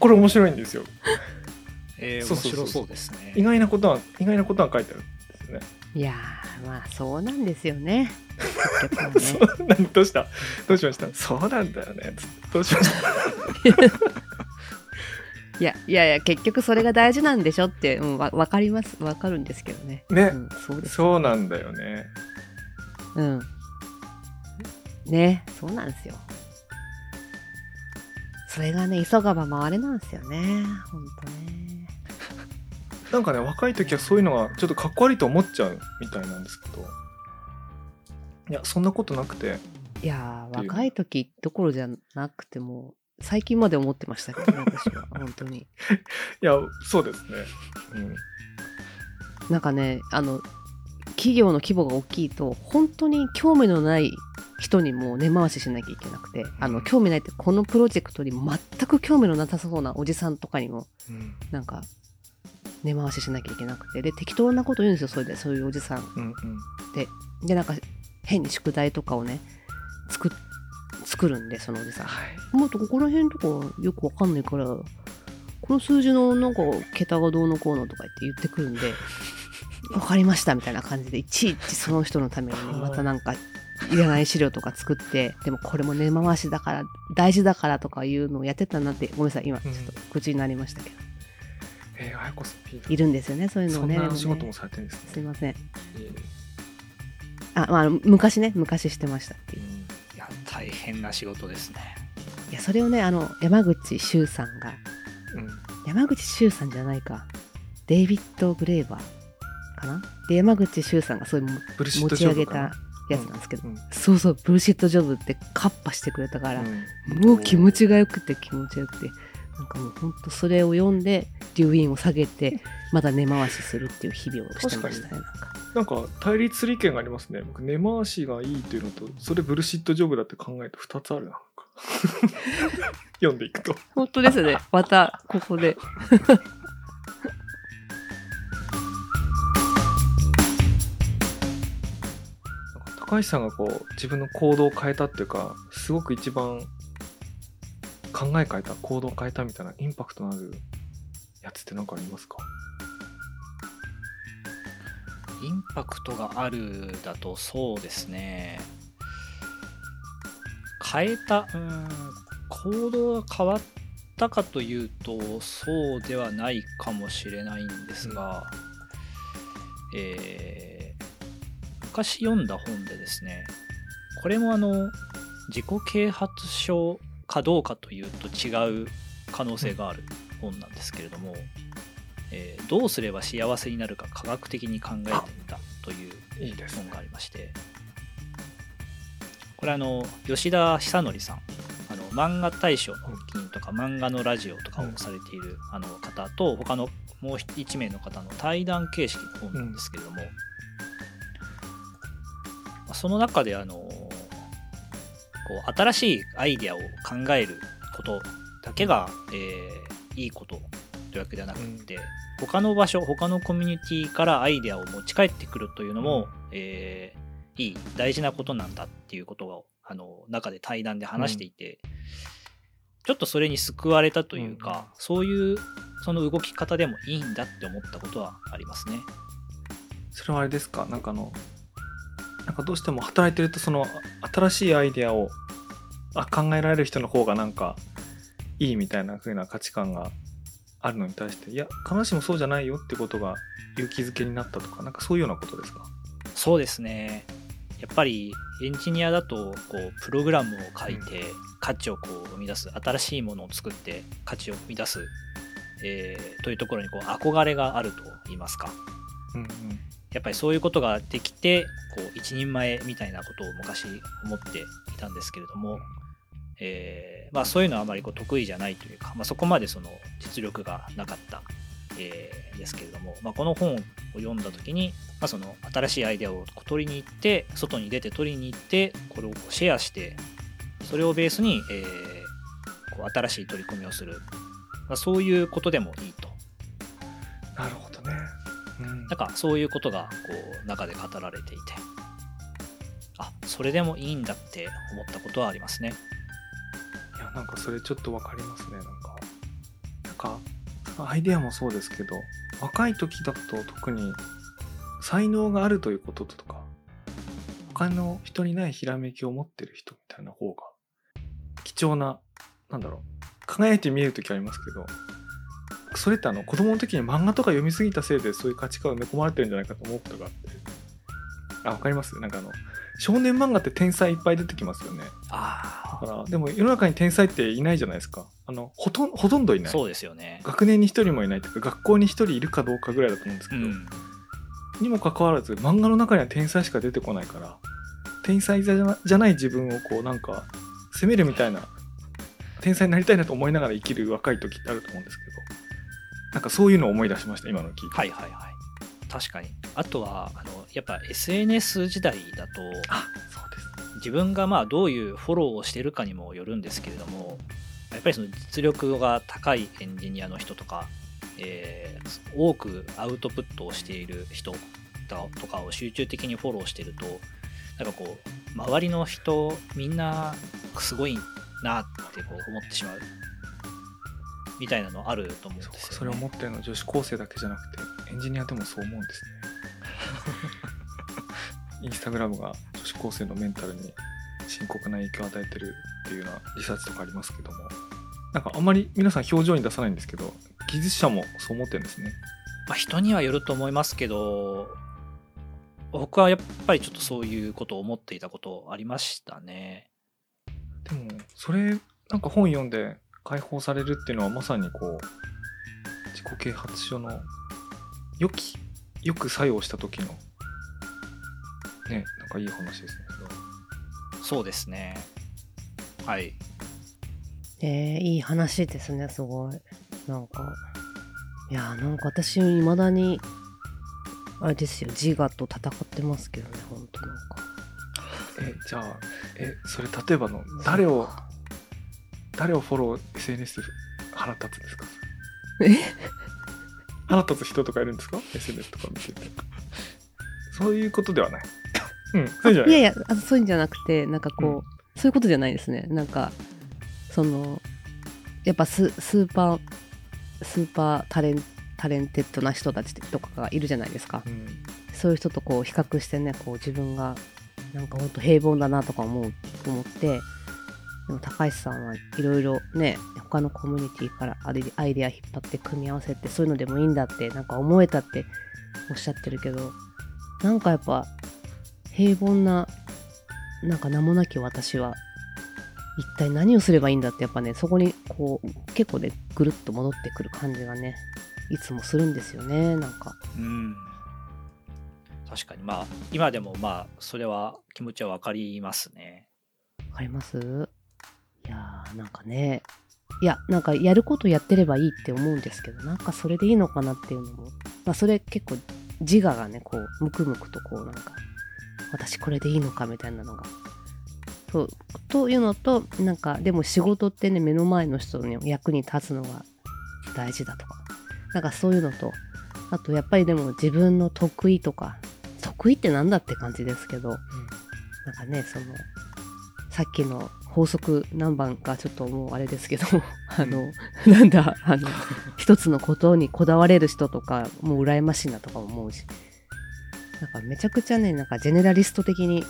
これ面白いんですよ。面白そうですね。意外なことが書いてあるんですよね。いやまあそうなんですよね。そうなんどうしたどうしましたそうなんだよねどうしましたいや結局それが大事なんでしょって、うん、分かるんですけどね。ね、うん、そうですね。そうなんだよね。うん。ね、そうなんですよ。それがね急がば回れなんですよね。本当ね。なんかね若い時はそういうのがちょっとかっこ悪いと思っちゃうみたいなんですけど、いやそんなことなくて。いや若い時どころじゃなくても最近まで思ってましたけどね私は本当に。いやそうですね、うん、なんかね企業の規模が大きいと本当に興味のない人にも根回ししなきゃいけなくて、興味ないってこのプロジェクトに全く興味のなさそうなおじさんとかにも、うん、なんか根回ししなきゃいけなくて、で適当なこと言うんですよそれでそういうおじさん、うんうん、でなんか変に宿題とかをね作るんでそのおじさん、はい、もっとここら辺とかよくわかんないからこの数字のなんか桁がどうのこうのとか言ってくるんでわかりましたみたいな感じでいちいちその人のために、ね、またなんかいらない資料とか作ってでもこれも根回しだから大事だからとかいうのをやってたなって、ごめんなさい今ちょっと口になりましたけど、うんあやこさんいるんですよねそういうのをね。そんな仕事もされてるんですね。すいません。あ、まあ昔してましたっていう。いや大変な仕事ですね。いやそれをね山口周さんが、うん、山口周さんじゃないかデイビッド・グレーバーかなで山口周さんがそういう持ち上げたやつなんですけど、うんうん、そうそうブルシットジョブってカッパしてくれたから、うん、もう気持ちがよくてなんかもう本当それを読んで留飲を下げてまだ根回しするっていう日々をしてましたね。なんか対立する意見がありますね。僕根回しがいいというのとそれブルシットジョブだって考えると2つあるな読んでいくと本当ですねまたここで高橋さんがこう自分の行動を変えたっていうかすごく一番考え変えた行動変えたみたいなインパクトのあるやつって何かありますか？インパクトがあるだと、そうですね、変えた、行動が変わったかというとそうではないかもしれないんですが、昔読んだ本でですね、これも自己啓発書かどうかというと違う可能性がある本なんですけれども、どうすれば幸せになるか科学的に考えてみたという本がありまして、いいですね、これ吉田久典さん、漫画大賞の金とか漫画のラジオとかをされている方と、他のもう1名の方の対談形式の本なんですけれども、その中でこう新しいアイデアを考えることだけがいいことというわけではなくて、他の場所、他のコミュニティからアイデアを持ち帰ってくるというのもいい大事なことなんだっていうことを中で対談で話していて、ちょっとそれに救われたというか、そういうその動き方でもいいんだって思ったことはありますね。それはあれですか、なんかどうしても働いてるとその新しいアイデアを考えられる人の方がなんかいいみたいな風な価値観があるのに対して、いや必ずしもそうじゃないよってことが勇気づけになったとか、なんかそういうようなことですか。そうですね、やっぱりエンジニアだとこうプログラムを書いて価値をこう生み出す、新しいものを作って価値を生み出す、というところにこう憧れがあると言いますか、やっぱりそういうことができてこう一人前みたいなことを昔思っていたんですけれども、そういうのはあまりこう得意じゃないというか、そこまでその実力がなかった、ですけれども、この本を読んだ時に、その新しいアイデアを取りに行って外に出て取りに行ってこれをシェアして、それをベースに、こう新しい取り組みをする、そういうことでもいいと。なるほどね、なんかそういうことがこう中で語られていて、それでもいいんだって思ったことはありますね。いや、なんかそれちょっとわかりますね。なんかアイデアもそうですけど、若い時だと特に才能があるということとか、他の人にないひらめきを持ってる人みたいな方が貴重な、輝いて見える時ありますけど、それって子供の時に漫画とか読みすぎたせいでそういう価値観を埋め込まれてるんじゃないかと思うことがあって、わかります。なんか少年漫画って天才いっぱい出てきますよね。だからでも世の中に天才っていないじゃないですか。ほとんどいない。そうですよね。学年に一人もいないというか、学校に一人いるかどうかぐらいだと思うんですけど、にもかかわらず漫画の中には天才しか出てこないから、天才じゃない自分をこうなんか責めるみたいな、天才になりたいなと思いながら生きる若い時ってあると思うんですけど、なんかそういうのを思い出しました、今の聞いて。はいはいはい、確かに。あとはやっぱ SNS 時代だと、そうですね、自分がどういうフォローをしてるかにもよるんですけれども、やっぱりその実力が高いエンジニアの人とか、多くアウトプットをしている人とかを集中的にフォローしてると、なんかこう周りの人みんなすごいなってこう思ってしまうみたいなのあると思うんですよね。それを持ってるの女子高生だけじゃなくてエンジニアでもそう思うんですね。インスタグラムが女子高生のメンタルに深刻な影響を与えてるっていうようなリサーチとかありますけども、なんかあんまり皆さん表情に出さないんですけど、技術者もそう思ってるんですね。人にはよると思いますけど、僕はやっぱりちょっとそういうことを思っていたことありましたね。でもそれなんか本読んで解放されるっていうのはまさにこう自己啓発書のよく作用した時のね、なんかいい話ですね。そうですね、はい。いい話ですね、すごい。なんか私未だにあれですよ、自我と戦ってますけどね、本当。なんかじゃあそれ例えばの誰をフォロー SNS で腹立つんですか？腹立つ人とかいるんですか？ SNS とか見てて。そういうことではない。そうじゃない。いやいや、そういうんじゃなくて、なんかこう、そういうことじゃないですね。なんかそのやっぱスーパータレンテッドな人たちとかがいるじゃないですか。そういう人とこう比較してね、こう自分がなんかほんと平凡だなとか思って、でも高橋さんはいろいろね、他のコミュニティからアイデア引っ張って組み合わせて、そういうのでもいいんだってなんか思えたっておっしゃってるけど、なんかやっぱ平凡ななんか名もなき私は一体何をすればいいんだって、やっぱねそこにこう結構ねぐるっと戻ってくる感じがねいつもするんですよね、なんか。うん、確かに、まあ今でもまあそれは気持ちは分かりますね。分かります。いやーなんかね、いやなんかやることやってればいいって思うんですけど、なんかそれでいいのかなっていうのも、まあそれ結構自我がねこうムクムクとこうなんか私これでいいのかみたいなのが。そうというのと、なんかでも仕事ってね目の前の人の役に立つのが大事だとか、なんかそういうのと、あとやっぱりでも自分の得意とか、得意ってなんだって感じですけど、うん、なんかねそのさっきの法則何番かちょっともうあれですけどなんだ一つのことにこだわれる人とかもう羨ましいなとか思うし、なんかめちゃくちゃねなんかジェネラリスト的に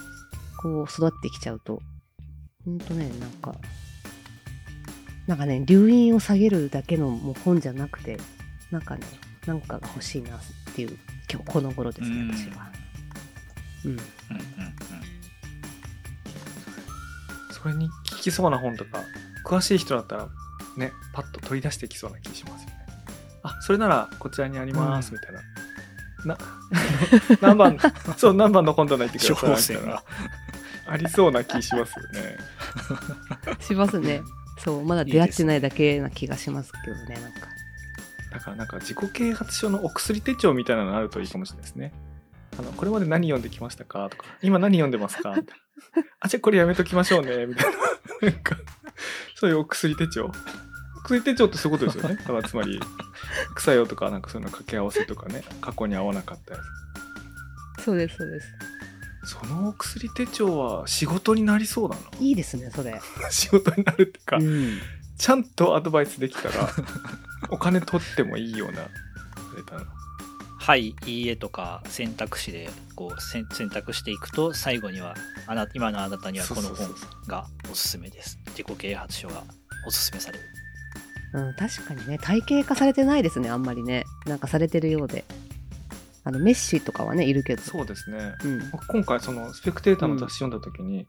こう育ってきちゃうと、ほんとねなんかね留飲を下げるだけのもう本じゃなくて、なんかねなんかが欲しいなっていう今日この頃ですね、うん、私は。うんうんうんうん。それに効きそうな本とか詳しい人だったらねパッと取り出してきそうな気しますよね。あ、それならこちらにありますみたいな。何番そう何番の本棚行ってくださいみたいな。ありそうな気しますよね。しますね。そうまだ出会ってないだけな気がしますけどね、なんか。だからなんか自己啓発書のお薬手帳みたいなのがあるといいかもしれないですね。これまで何読んできましたかとか、今何読んでますかあ、じゃあこれやめときましょうねみたいな。なんかそういうお薬手帳。薬手帳ってそういうことですよね。だからつまり草よとかなんかそういうの掛け合わせとかね、過去に合わなかったやつ。そうですそうです。その薬手帳は仕事になりそうだな。いいですねそれ。仕事になるってか、うん、ちゃんとアドバイスできたらお金取ってもいいようなレターのはいいいえとか選択肢でこう選択していくと、最後には今のあなたにはこの本がおすすめです、自己啓発書がおすすめされる。うん、確かにね体系化されてないですねあんまりね、なんかされてるようで、メッシとかはねいるけど。そうですね、うん、今回そのスペクテーターの雑誌読んだ時に、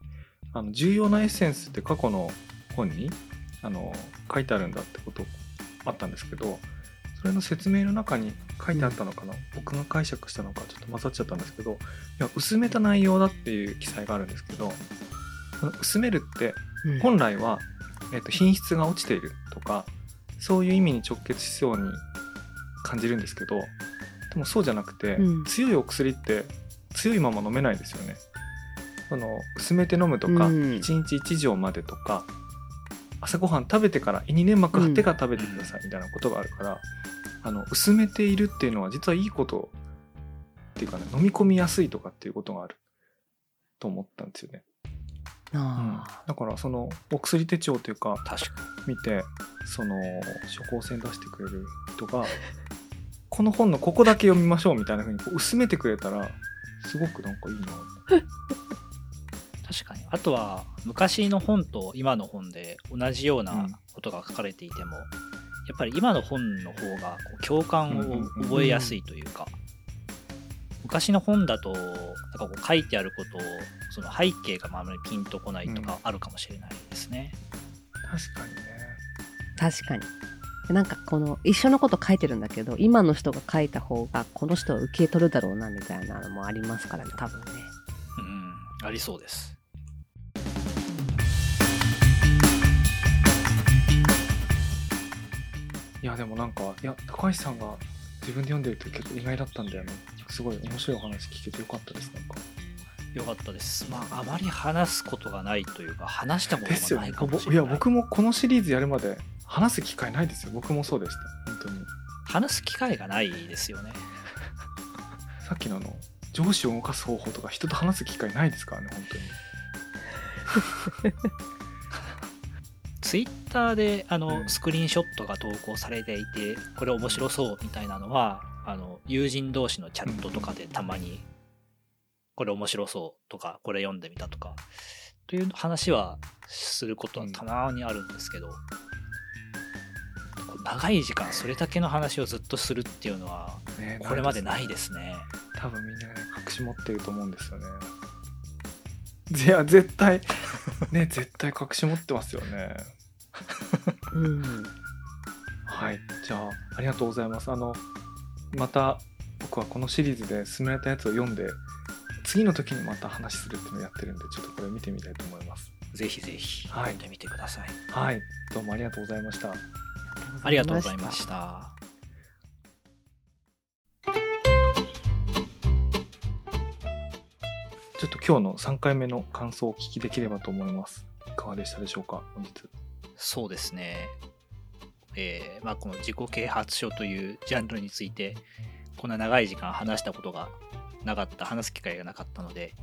うん、重要なエッセンスって過去の本に書いてあるんだってことあったんですけど、それの説明の中に書いてあったのかな、うん、僕が解釈したのかちょっと混ざっちゃったんですけど、いや薄めた内容だっていう記載があるんですけど、薄めるって本来は、うん品質が落ちているとかそういう意味に直結しそうに感じるんですけど、でもそうじゃなくて、うん、強いお薬って強いまま飲めないですよね。薄めて飲むとか、うん、1日1錠までとか、朝ごはん食べてから胃に粘膜張ってから食べてくださいみたいなことがあるから、うん、薄めているっていうのは実はいいことっていうかね、飲み込みやすいとかっていうことがあると思ったんですよね。あうん、だからそのお薬手帳というか見てその処方箋出してくれる人がこの本のここだけ読みましょうみたいな風にこう薄めてくれたらすごくなんかいいな確かに。あとは昔の本と今の本で同じようなことが書かれていても、うん、やっぱり今の本の方がこう共感を覚えやすいというか、うんうんうん、昔の本だとなんかこう書いてあることをその背景があまりピンとこないとかあるかもしれないですね、うん、確かにね確かに。なんかこの一緒のこと書いてるんだけど今の人が書いた方がこの人は受け取るだろうなみたいなのもありますからね多分ね、うん、ありそうです。いやでもなんかいや高橋さんが自分で読んでると結構意外だったんだよね。すごい面白いお話聞けてよかったです。なんかよかったです。まああまり話すことがないというか話したことがないかもしれない。いや僕もこのシリーズやるまで話す機会ないですよ。僕もそうでした。本当に話す機会がないですよね。さっきの上司を動かす方法とか人と話す機会ないですからね本当に。ツイッターでスクリーンショットが投稿されていてこれ面白そうみたいなのは友人同士のチャットとかでたまにこれ面白そうとかこれ読んでみたとかという話はすることはたまにあるんですけど、長い時間それだけの話をずっとするっていうのはこれまでないですね。多分みんなね隠し持ってると思うんですよね。いや絶対ね絶対隠し持ってますよね。うん、はい、じゃあありがとうございます。また僕はこのシリーズで勧められたやつを読んで次の時にまた話するっていうのをやってるんで、ちょっとこれ見てみたいと思います。ぜひぜひ読んでみてください。はい、はい、どうもありがとうございました。ありがとうございました。ちょっと今日の3回目の感想をお聞きできればと思います。いかがでしたでしょうか。本日そうですね、この自己啓発書というジャンルについてこんな長い時間話したことがなかった、話す機会がなかったので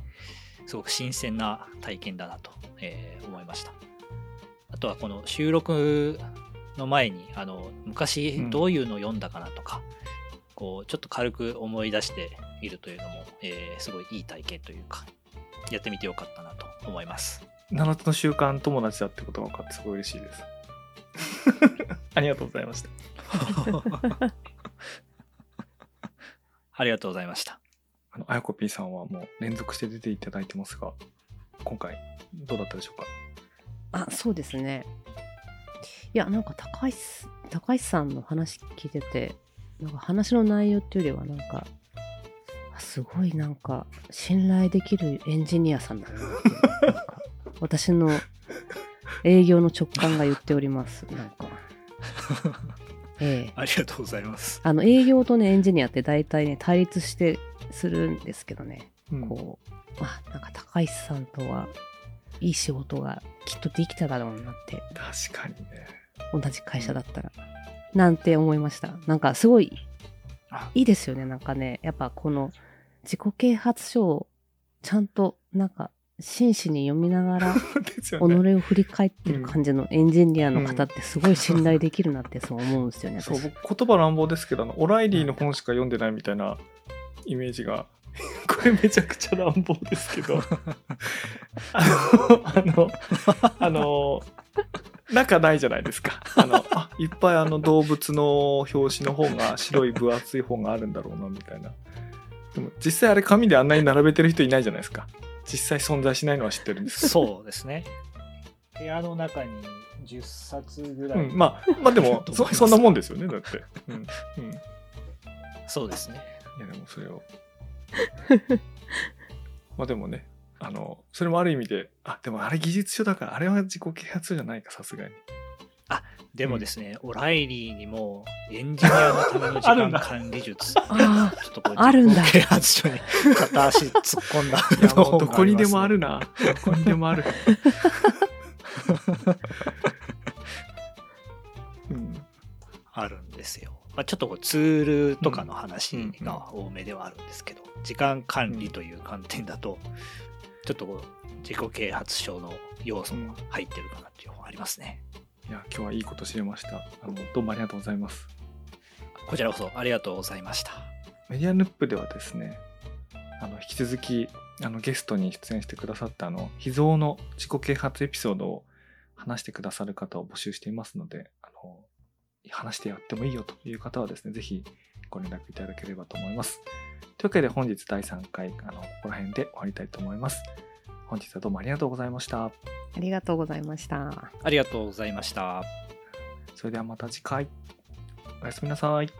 すごく新鮮な体験だなと、思いました。あとはこの収録の前に昔どういうのを読んだかなとか、うん、こうちょっと軽く思い出しているというのも、すごいいい体験というかやってみてよかったなと思います。7つの習慣友達だってことが分かってすごい嬉しいです。ありがとうございました。ありがとうございました。あやこ P さんはもう連続して出ていただいてますが、今回どうだったでしょうか。あ、そうですね、いやなんか高橋さんの話聞いてて、なんか話の内容っていうよりはなんかすごいなんか信頼できるエンジニアさんだなってなんか私の営業の直感が言っております。なんかありがとうございます。営業とねエンジニアって大体ね対立してするんですけどね、うん、こうなんか高橋さんとはいい仕事がきっとできただろうなって、確かにね同じ会社だったら、うん、なんて思いました。なんかすごいいいですよね。なんかねやっぱこの自己啓発書をちゃんとなんか真摯に読みながら己を振り返ってる感じのエンジニアの方ってすごい信頼できるなってそう思うんですよね。そう僕言葉乱暴ですけどオライリーの本しか読んでないみたいなイメージがこれめちゃくちゃ乱暴ですけど中ないじゃないですか。いっぱい動物の表紙の方が白い分厚い方があるんだろうなみたいな。でも実際あれ紙であんなに並べてる人いないじゃないですか。実際存在しないのは知ってるんですけど。そうですね、部屋の中に10冊ぐらい、うん、まあでもそんなもんですよねだって、うんうん、そうですね。いやでもそれをでもねそれもある意味ででもあれ技術書だからあれは自己啓発じゃないかさすがに。でもですね、オライリーにもエンジニアのための時間管理術ちょっとこう自己啓発書に片足突っ込んだの、ね、どこにでもあるなどこにでもある、うん、あるんですよ。ちょっとこうツールとかの話が多めではあるんですけど、時間管理という観点だとちょっとこう自己啓発書の要素が入ってるかなっていうのがありますね。いや今日はいいこと知れました。どうもありがとうございます。こちらこそありがとうございました。メディアヌップではですね引き続きゲストに出演してくださった秘蔵の自己啓発エピソードを話してくださる方を募集していますので、話してやってもいいよという方はですね、ぜひご連絡いただければと思います。というわけで本日第3回、ここら辺で終わりたいと思います。本日はどうもありがとうございました。ありがとうございました。ありがとうございました。それではまた次回。おやすみなさい。